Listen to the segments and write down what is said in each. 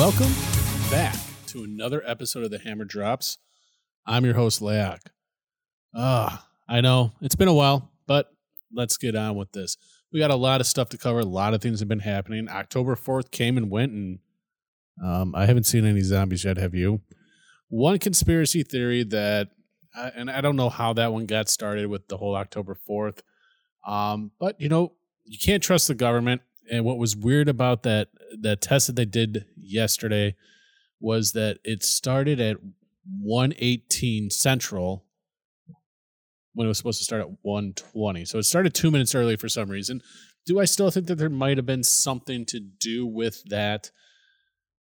Welcome back to another episode of The Hammer Drops. I'm your host, Layak. I know it's been a while, but let's get on with this. We got a lot of stuff to cover. A lot of things have been happening. October 4th came and went, and I haven't seen any zombies yet. Have you? One conspiracy theory that, and I don't know how that one got started with the whole October 4th, but you know, you can't trust the government. And what was weird about that test that they did yesterday was that it started at 1:18 Central when it was supposed to start at 1:20. So it started 2 minutes early for some reason. Do I still think that there might have been something to do with that?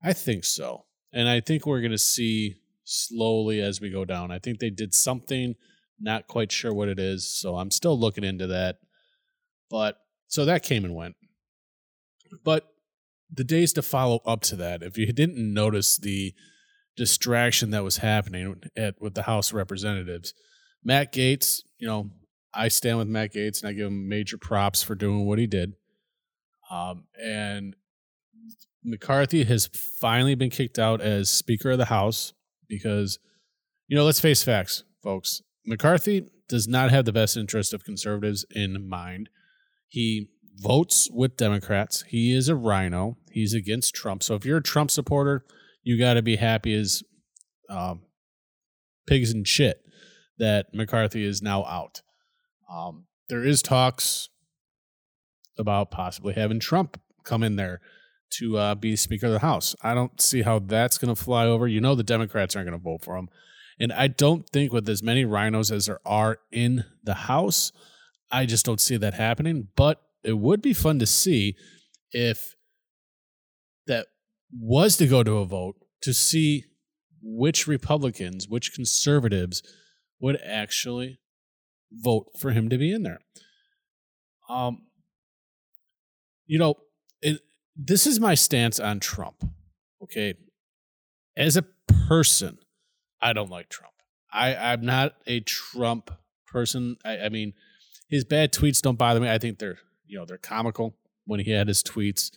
I think so. And I think we're going to see slowly as we go down. I think they did something, not quite sure what it is. So I'm still looking into that. But so that came and went. But the days to follow up to that, if you didn't notice the distraction that was happening with the House of Representatives, Matt Gaetz, you know, I stand with Matt Gaetz and I give him major props for doing what he did. And McCarthy has finally been kicked out as Speaker of the House because, you know, let's face facts, folks. McCarthy does not have the best interest of conservatives in mind. He votes with Democrats. He is a rhino. He's against Trump. So if you're a Trump supporter, you got to be happy as pigs and shit that McCarthy is now out. There is talks about possibly having Trump come in there to be Speaker of the House. I don't see how that's going to fly over. You know the Democrats aren't going to vote for him. And I don't think with as many rhinos as there are in the House, I just don't see that happening. But it would be fun to see if that was to go to a vote to see which Republicans, which conservatives would actually vote for him to be in there. You know, this is my stance on Trump. Okay. As a person, I don't like Trump. I'm not a Trump person. I mean, his bad tweets don't bother me. I think they're comical when he had his tweets.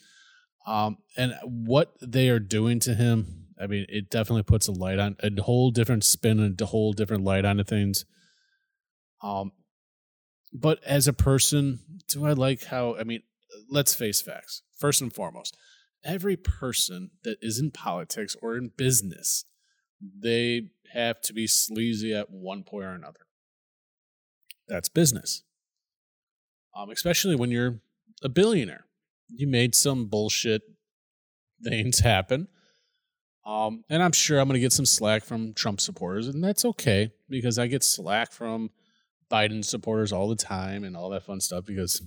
And what they are doing to him, I mean, it definitely puts a whole different spin and a whole different light onto things. But as a person, do I like how, I mean, let's face facts. First and foremost, every person that is in politics or in business, they have to be sleazy at one point or another. That's business. Especially when you're a billionaire. You made some bullshit things happen. And I'm sure I'm going to get some slack from Trump supporters, and that's okay because I get slack from Biden supporters all the time and all that fun stuff because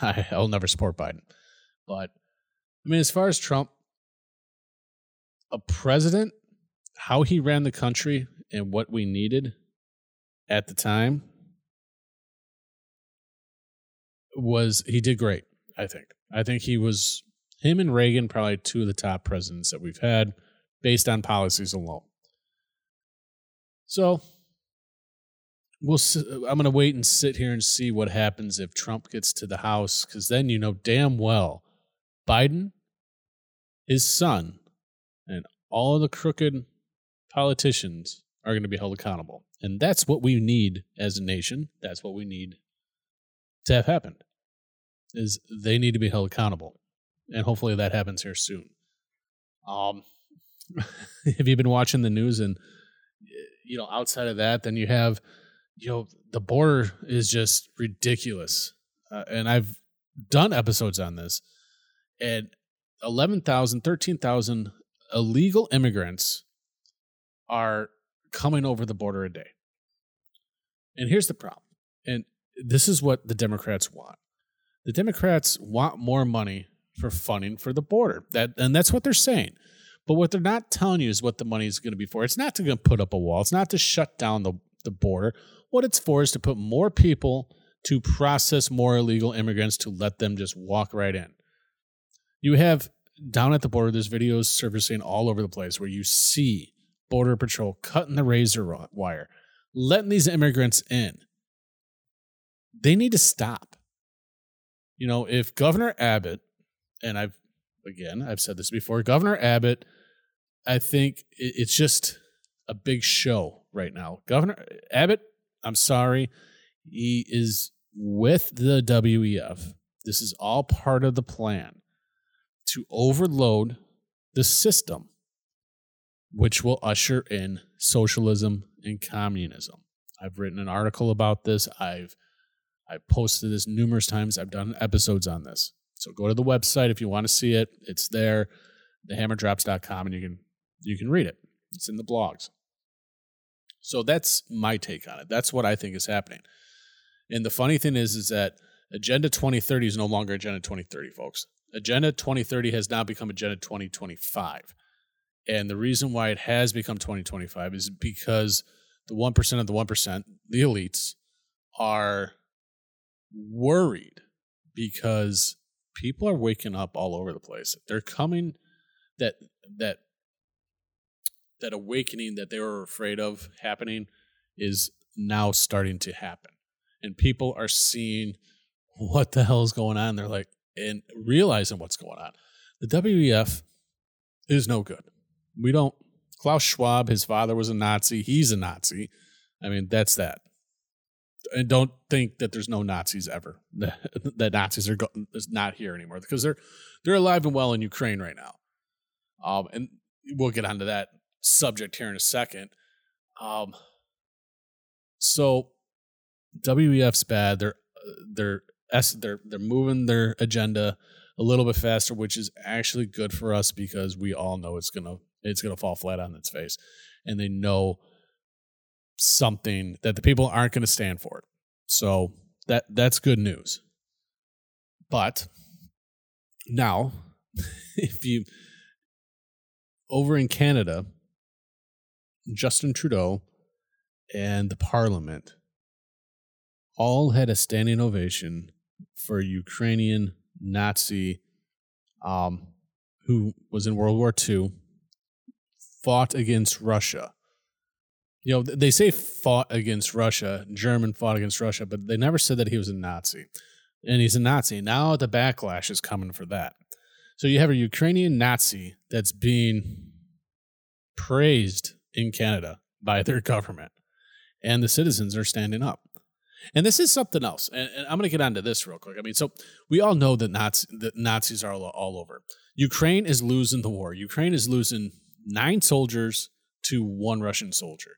I'll never support Biden. But, I mean, as far as Trump, a president, how he ran the country and what we needed at the time, he did great, I think. I think him and Reagan, probably two of the top presidents that we've had based on policies alone. So I'm going to wait and sit here and see what happens if Trump gets to the House, because then you know damn well Biden, his son, and all the crooked politicians are going to be held accountable. And that's what we need as a nation. That's what we need to have happened. Is they need to be held accountable. And hopefully that happens here soon. If you've been watching the news and, you know, outside of that, then you have, you know, the border is just ridiculous. And I've done episodes on this. And 11,000, 13,000 illegal immigrants are coming over the border a day. And here's the problem. And this is what the Democrats want. The Democrats want more money for funding for the border. That's what they're saying. But what they're not telling you is what the money is going to be for. It's not to put up a wall. It's not to shut down the border. What it's for is to put more people to process more illegal immigrants to let them just walk right in. You have down at the border, there's videos surfacing all over the place where you see Border Patrol cutting the razor wire, letting these immigrants in. They need to stop. You know, if Governor Abbott, and I've said this before, Governor Abbott I think it's just a big show right now. Governor Abbott, I'm sorry, he is with the WEF. This is all part of the plan to overload the system, which will usher in socialism and communism. I've written an article about this. I've posted this numerous times. I've done episodes on this. So go to the website if you want to see it. It's there, thehammerdrops.com, and you can read it. It's in the blogs. So that's my take on it. That's what I think is happening. And the funny thing is that Agenda 2030 is no longer Agenda 2030, folks. Agenda 2030 has now become Agenda 2025. And the reason why it has become 2025 is because the 1% of the 1%, the elites, are worried because people are waking up all over the place. They're coming, that awakening that they were afraid of happening is now starting to happen. And people are seeing what the hell is going on. They're like, and realizing what's going on. The WEF is no good. Klaus Schwab, his father was a Nazi. He's a Nazi. I mean, that's that. And don't think that there's no Nazis ever. That Nazis are not here anymore because they're alive and well in Ukraine right now. And we'll get onto that subject here in a second. So WEF's bad. They're moving their agenda a little bit faster, which is actually good for us because we all know it's gonna fall flat on its face, and they know something that the people aren't going to stand for it. So that's good news. But now, over in Canada, Justin Trudeau and the Parliament all had a standing ovation for a Ukrainian Nazi who was in World War II, fought against Russia. You know, they say fought against Russia, German fought against Russia, but they never said that he was a Nazi. And he's a Nazi. Now the backlash is coming for that. So you have a Ukrainian Nazi that's being praised in Canada by their government, and the citizens are standing up. And this is something else, and I'm going to get onto this real quick. I mean, so we all know that Nazis are all over. Ukraine is losing the war. Ukraine is losing 9 soldiers to 1 Russian soldier.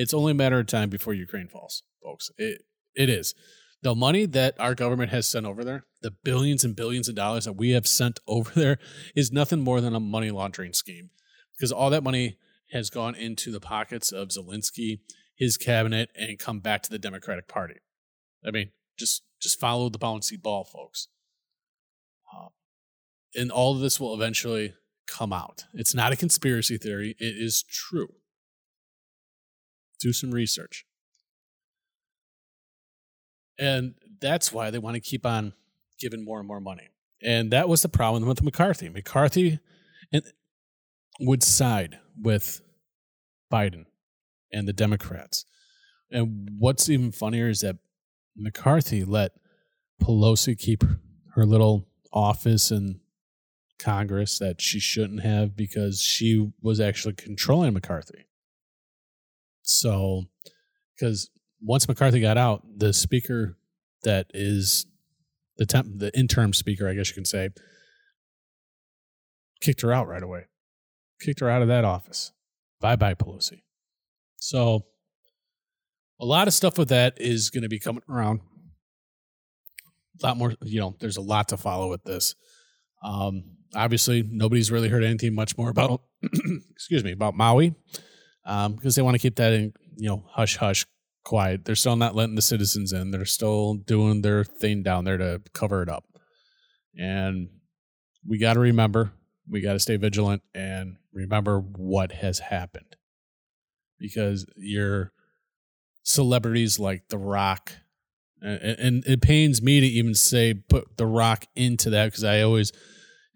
It's only a matter of time before Ukraine falls, folks. It is. The money that our government has sent over there, the billions and billions of dollars that we have sent over there, is nothing more than a money laundering scheme, because all that money has gone into the pockets of Zelensky, his cabinet, and come back to the Democratic Party. I mean, just follow the bouncy ball, folks. And all of this will eventually come out. It's not a conspiracy theory. It is true. Do some research. And that's why they want to keep on giving more and more money. And that was the problem with McCarthy. McCarthy would side with Biden and the Democrats. And what's even funnier is that McCarthy let Pelosi keep her little office in Congress that she shouldn't have, because she was actually controlling McCarthy. So, because once McCarthy got out, the speaker that is the interim speaker, I guess you can say, kicked her out right away. Kicked her out of that office. Bye-bye, Pelosi. So a lot of stuff with that is going to be coming around. A lot more, there's a lot to follow with this. Obviously, nobody's really heard anything much more about, about Maui, because they want to keep that in, hush, hush, quiet. They're still not letting the citizens in. They're still doing their thing down there to cover it up. And we got to remember, we got to stay vigilant and remember what has happened. Because your celebrities like The Rock, and it pains me to even say put The Rock into that, because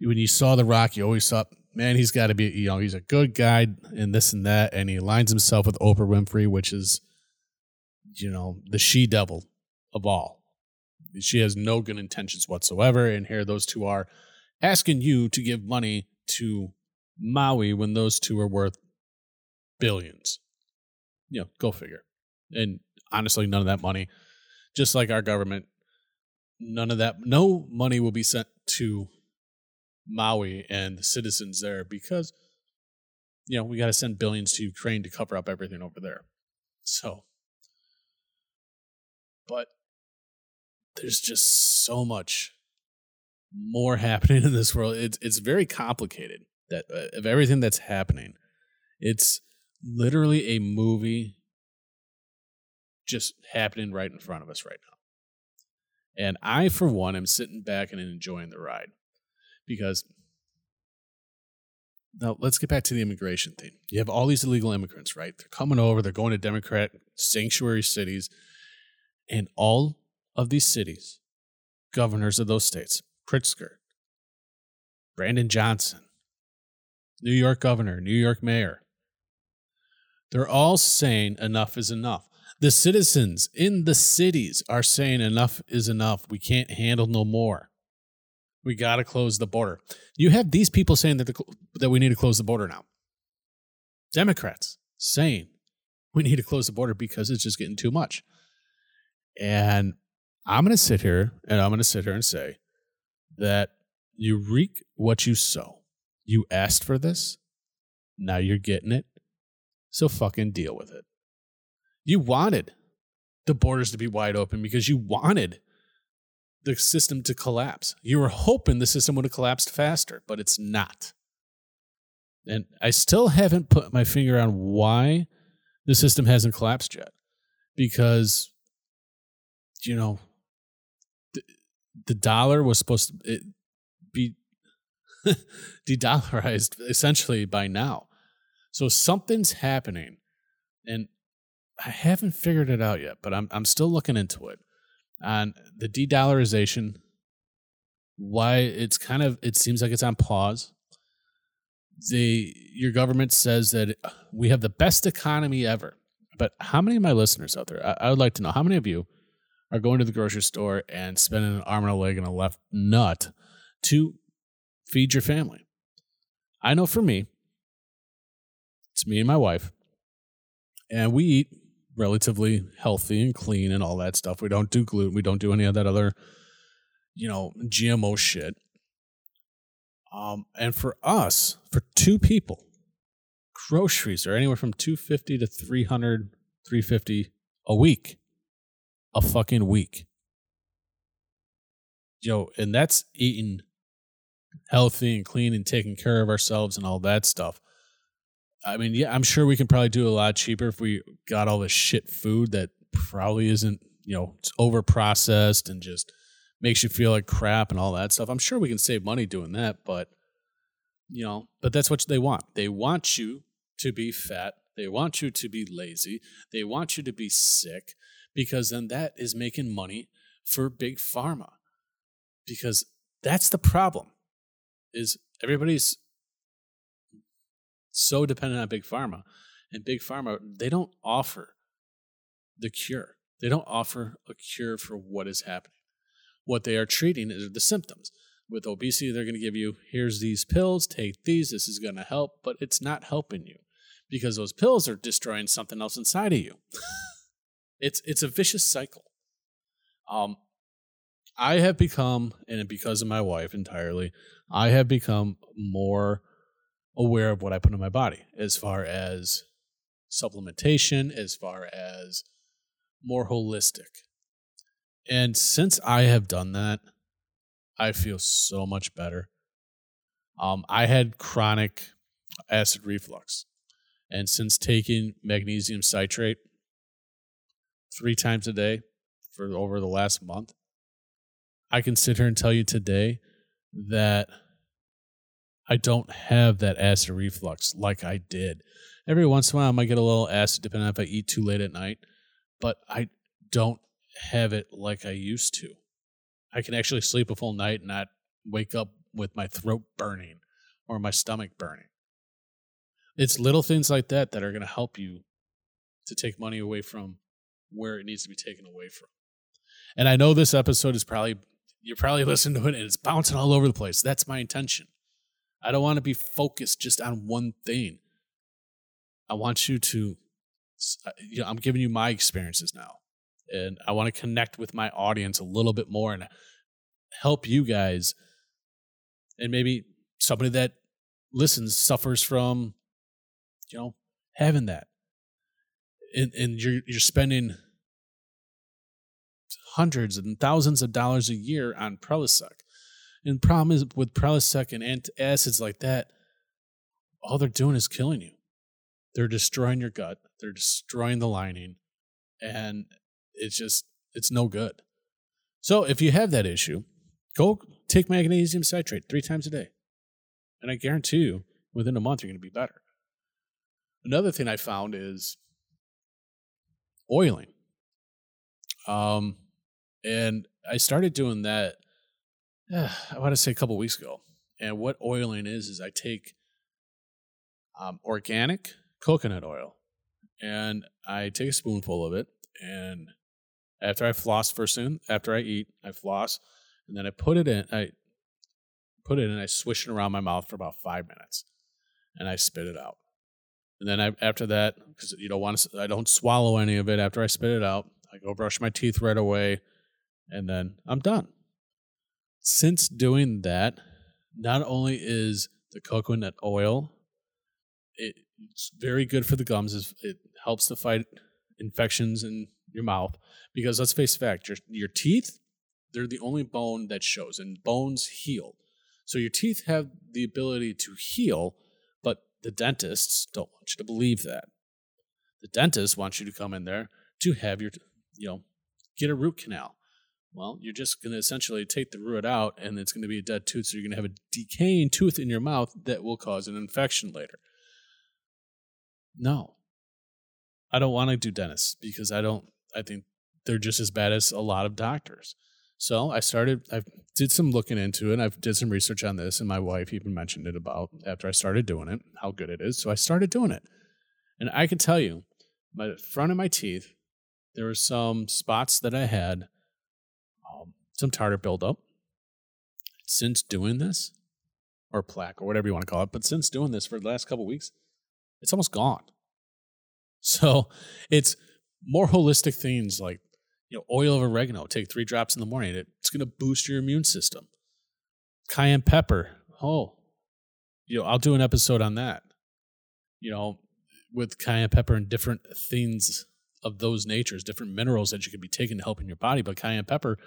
when you saw The Rock, you always thought, man, he's got to be, he's a good guy and this and that, and he aligns himself with Oprah Winfrey, which is, the she-devil of all. She has no good intentions whatsoever, and here those two are asking you to give money to Maui when those two are worth billions. You know, go figure. And honestly, none of that money, just like our government, no money will be sent to Maui and the citizens there because, you know, we got to send billions to Ukraine to cover up everything over there. So, but there's just so much more happening in this world. It's very complicated that of everything that's happening. It's literally a movie just happening right in front of us right now. And I, for one, am sitting back and enjoying the ride because now let's get back to the immigration thing. You have all these illegal immigrants, right? They're coming over. They're going to Democrat sanctuary cities, and all of these cities, governors of those states, Pritzker, Brandon Johnson, New York governor, New York mayor, they're all saying enough is enough. The citizens in the cities are saying enough is enough. We can't handle no more. We got to close the border. You have these people saying that we need to close the border now. Democrats saying we need to close the border because it's just getting too much. And I'm going to sit here and say that you reap what you sow. You asked for this. Now you're getting it. So fucking deal with it. You wanted the borders to be wide open because you wanted the system to collapse. You were hoping the system would have collapsed faster, but it's not. And I still haven't put my finger on why the system hasn't collapsed yet. Because, you know, the dollar was supposed to be de-dollarized essentially by now. So something's happening, and I haven't figured it out yet, but I'm still looking into it on the de-dollarization. Why it's it seems like it's on pause. Your government says that we have the best economy ever, but how many of my listeners out there? I would like to know how many of you are going to the grocery store and spending an arm and a leg and a left nut to feed your family. I know for me, it's me and my wife, and we eat relatively healthy and clean and all that stuff. We don't do gluten. We don't do any of that other, you know, GMO shit. And for us, for two people, groceries are anywhere from $250 to $300, $350 a week. A fucking week. Yo, and that's eating healthy and clean and taking care of ourselves and all that stuff. I mean, yeah, I'm sure we can probably do a lot cheaper if we got all this shit food that probably isn't, you know, it's overprocessed and just makes you feel like crap and all that stuff. I'm sure we can save money doing that, but, you know, but that's what they want. They want you to be fat. They want you to be lazy. They want you to be sick because then that is making money for big pharma, because that's the problem is everybody's so dependent on big pharma, and big pharma, they don't offer the cure. They don't offer a cure for what is happening. What they are treating is the symptoms. With obesity, they're going to give you, here's these pills, take these, this is going to help, but it's not helping you because those pills are destroying something else inside of you. It's a vicious cycle. I have become, and because of my wife entirely, I have become more aware of what I put in my body as far as supplementation, as far as more holistic. And since I have done that, I feel so much better. I had chronic acid reflux. And since taking magnesium citrate 3 times a day for over the last month, I can sit here and tell you today that I don't have that acid reflux like I did. Every once in a while, I might get a little acid depending on if I eat too late at night, but I don't have it like I used to. I can actually sleep a full night and not wake up with my throat burning or my stomach burning. It's little things like that that are going to help you to take money away from where it needs to be taken away from. And I know this episode is probably, you're probably listening to it and it's bouncing all over the place. That's my intention. I don't want to be focused just on one thing. I want you to, you know, I'm giving you my experiences now, and I want to connect with my audience a little bit more and help you guys. And maybe somebody that listens suffers from, you know, having that. And you're spending hundreds and thousands of dollars a year on Prilosec. And the problem is with Prilosec and acids like that, all they're doing is killing you. They're destroying your gut. They're destroying the lining. And it's just, it's no good. So if you have that issue, go take magnesium citrate 3 times a day. And I guarantee you, within a month, you're going to be better. Another thing I found is oiling. And I started doing that, I want to say a couple weeks ago. And what oiling is I take organic coconut oil, and I take a spoonful of it. And after I floss first thing, after I eat, I floss, and then I put it in. I put it in. I swish it around my mouth for about 5 minutes, and I spit it out. And then after that, because you don't want to, I don't swallow any of it after I spit it out. I go brush my teeth right away, and then I'm done. Since doing that, not only is the coconut oil, it's very good for the gums. It helps to fight infections in your mouth, because let's face the fact, your teeth, they're the only bone that shows, and bones heal. So your teeth have the ability to heal, but the dentists don't want you to believe that. The dentist wants you to come in there to have your, you know, get a root canal. Well, you're just going to essentially take the root out, and it's going to be a dead tooth, so you're going to have a decaying tooth in your mouth that will cause an infection later. No. I don't want to do dentists because I think they're just as bad as a lot of doctors. So I did some looking into it, and I did some research on this, and my wife even mentioned it about after I started doing it, how good it is. So I started doing it. And I can tell you, my front of my teeth, there were some spots that I had, some tartar buildup. Since doing this, or plaque, or whatever you want to call it, but since doing this for the last couple of weeks, it's almost gone. So it's more holistic things like, you know, oil of oregano. Take 3 drops in the morning. It's going to boost your immune system. Cayenne pepper. Oh, you know, I'll do an episode on that. You know, with cayenne pepper and different things of those natures, different minerals that you could be taking to help in your body. But cayenne pepper,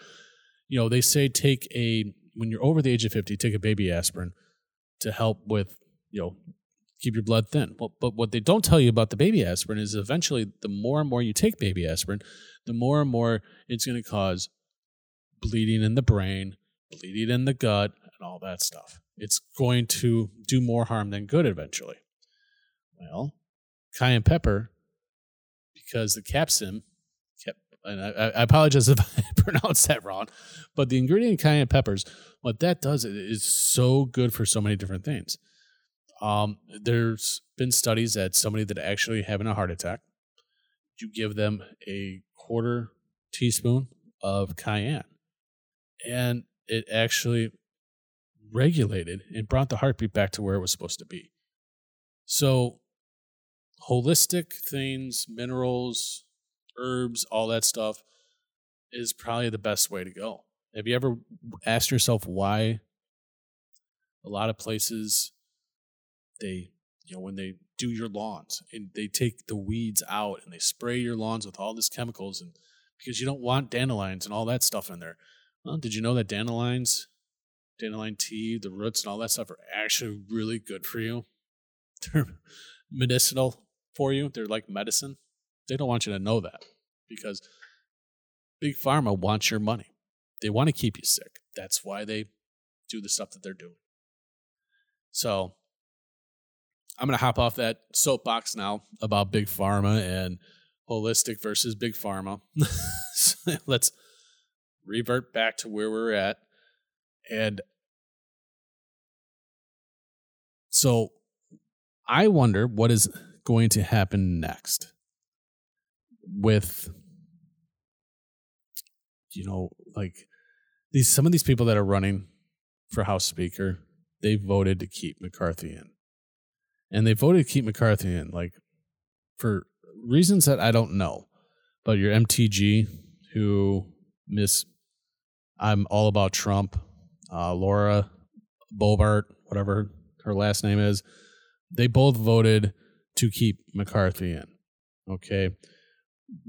you know, they say when you're over the age of 50, take a baby aspirin to help with, you know, keep your blood thin. But what they don't tell you about the baby aspirin is eventually the more and more you take baby aspirin, the more and more it's going to cause bleeding in the brain, bleeding in the gut, and all that stuff. It's going to do more harm than good eventually. Well, cayenne pepper, because the capsaicin, and I apologize if I pronounced that wrong, but the ingredient cayenne peppers, what that does is so good for so many different things. There's been studies that somebody that actually having a heart attack, you give them a 1/4 teaspoon of cayenne, and it actually regulated and brought the heartbeat back to where it was supposed to be. So holistic things, minerals, herbs, all that stuff is probably the best way to go. Have you ever asked yourself why a lot of places, they, you know, when they do your lawns and they take the weeds out and they spray your lawns with all these chemicals, and because you don't want dandelions and all that stuff in there. Well, did you know that dandelion tea, the roots and all that stuff are actually really good for you? They're medicinal for you. They're like medicine. They don't want you to know that because Big Pharma wants your money. They want to keep you sick. That's why they do the stuff that they're doing. So I'm going to hop off that soapbox now about Big Pharma and holistic versus Big Pharma. So let's revert back to where we're at. And so I wonder what is going to happen next with, you know, like some of these people that are running for House Speaker they voted to keep McCarthy in. And they voted to keep McCarthy in, like, for reasons that I don't know. But your MTG, who miss, I'm all about Trump, Laura Boebert, whatever her last name is, they both voted to keep McCarthy in. Okay.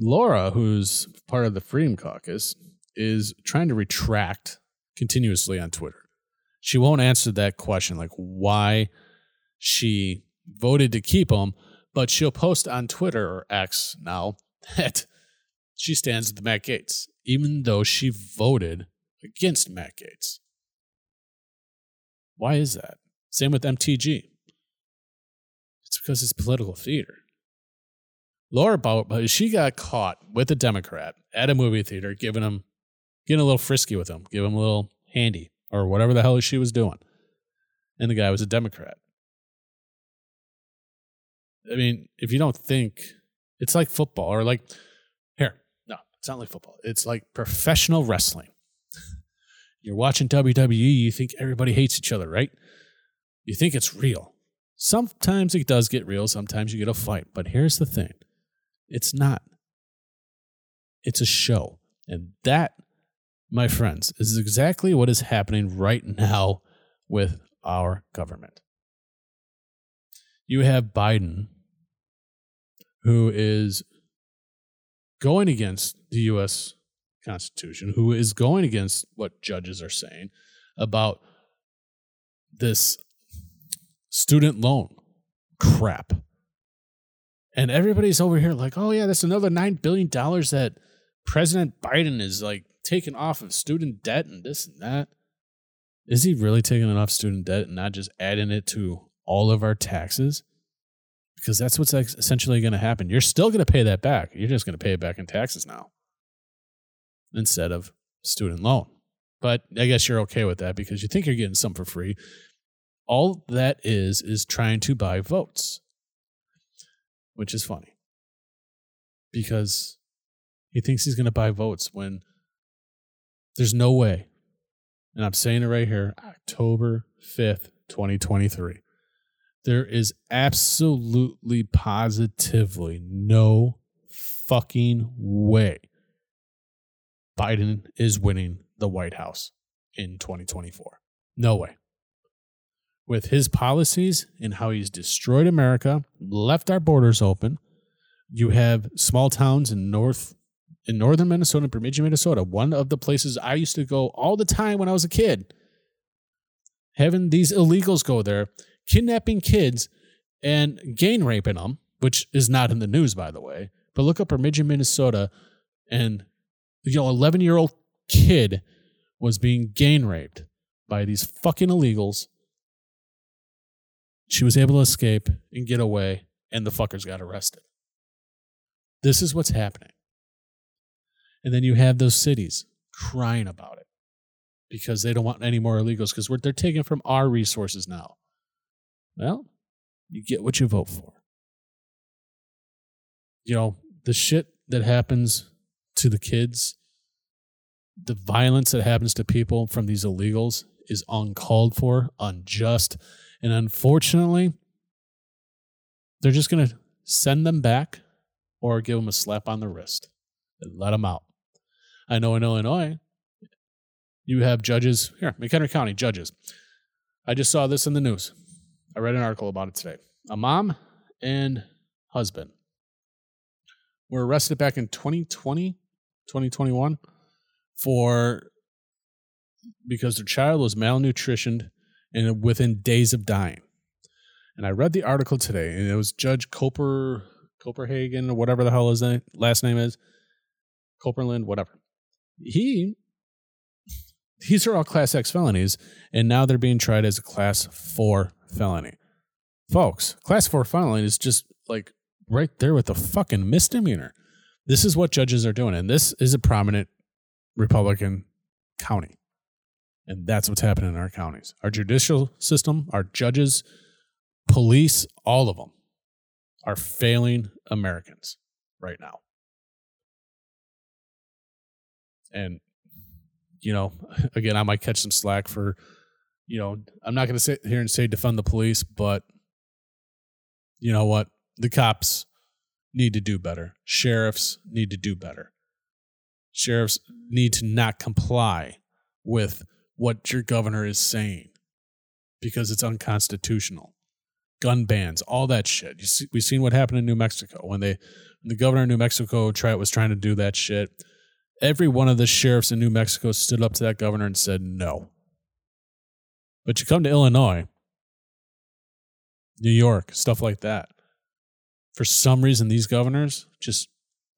Laura, who's part of the Freedom Caucus, is trying to retract continuously on Twitter. She won't answer that question, like why she voted to keep him, but she'll post on Twitter or X now that she stands with Matt Gaetz, even though she voted against Matt Gaetz. Why is that? Same with MTG. It's because it's political theater. Laura Boebert, she got caught with a Democrat at a movie theater, getting a little frisky with him, giving him a little handy or whatever the hell she was doing. And the guy was a Democrat. I mean, if you don't think, it's like football or like, here, no, it's not like football. It's like professional wrestling. You're watching WWE, you think everybody hates each other, right? You think it's real. Sometimes it does get real. Sometimes you get a fight. But here's the thing. It's not. It's a show. And that, my friends, is exactly what is happening right now with our government. You have Biden, who is going against the U.S. Constitution, who is going against what judges are saying about this student loan crap. And everybody's over here like, oh yeah, that's another $9 billion that President Biden is like taking off of student debt and this and that. Is he really taking it off student debt and not just adding it to all of our taxes? Because that's what's essentially going to happen. You're still going to pay that back. You're just going to pay it back in taxes now instead of student loan. But I guess you're okay with that because you think you're getting some for free. All that is trying to buy votes, which is funny because he thinks he's going to buy votes when there's no way. And I'm saying it right here, October 5th, 2023. There is absolutely positively no fucking way Biden is winning the White House in 2024. No way. With his policies and how he's destroyed America, left our borders open. You have small towns in northern Minnesota, Bemidji, Minnesota, one of the places I used to go all the time when I was a kid. Having these illegals go there, kidnapping kids and gang raping them, which is not in the news, by the way. But look up Bemidji, Minnesota, and 11-year-old kid was being gang raped by these fucking illegals. She was able to escape and get away, and the fuckers got arrested. This is what's happening. And then you have those cities crying about it because they don't want any more illegals because they're taking from our resources now. Well, you get what you vote for. The shit that happens to the kids, the violence that happens to people from these illegals is uncalled for, unjust. And unfortunately, they're just going to send them back or give them a slap on the wrist and let them out. I know in Illinois, you have judges. Here, McHenry County judges. I just saw this in the news. I read an article about it today. A mom and husband were arrested back in 2021 because their child was malnutritioned and within days of dying. And I read the article today, and it was Judge Coperhagen, or whatever the hell his last name is, Coperland, whatever. These are all Class X felonies, and now they're being tried as a Class 4 felony. Folks, Class 4 felony is just like right there with a fucking misdemeanor. This is what judges are doing, and this is a prominent Republican county. And that's what's happening in our counties. Our judicial system, our judges, police, all of them are failing Americans right now. And, again, I might catch some slack for you know, I'm not going to sit here and say defund the police, but you know what? The cops need to do better. Sheriffs need to do better. Sheriffs need to not comply with what your governor is saying because it's unconstitutional. Gun bans, all that shit. You see, we've seen what happened in New Mexico when the governor of New Mexico was trying to do that shit. Every one of the sheriffs in New Mexico stood up to that governor and said no. But you come to Illinois, New York, stuff like that. For some reason, these governors just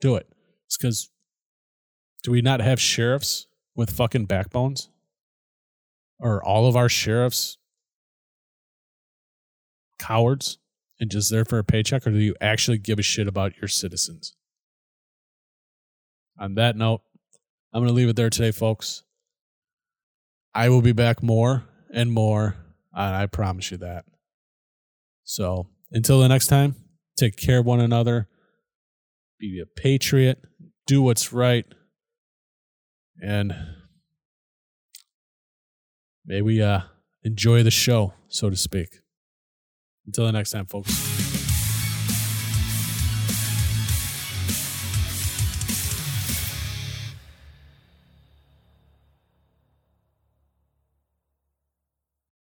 do it. It's because do we not have sheriffs with fucking backbones? Are all of our sheriffs cowards and just there for a paycheck? Or do you actually give a shit about your citizens? On that note, I'm going to leave it there today, folks. I will be back more and more, and I promise you that. So until the next time, take care of one another, be a patriot, do what's right, and may we enjoy the show, so to speak. Until the next time, folks.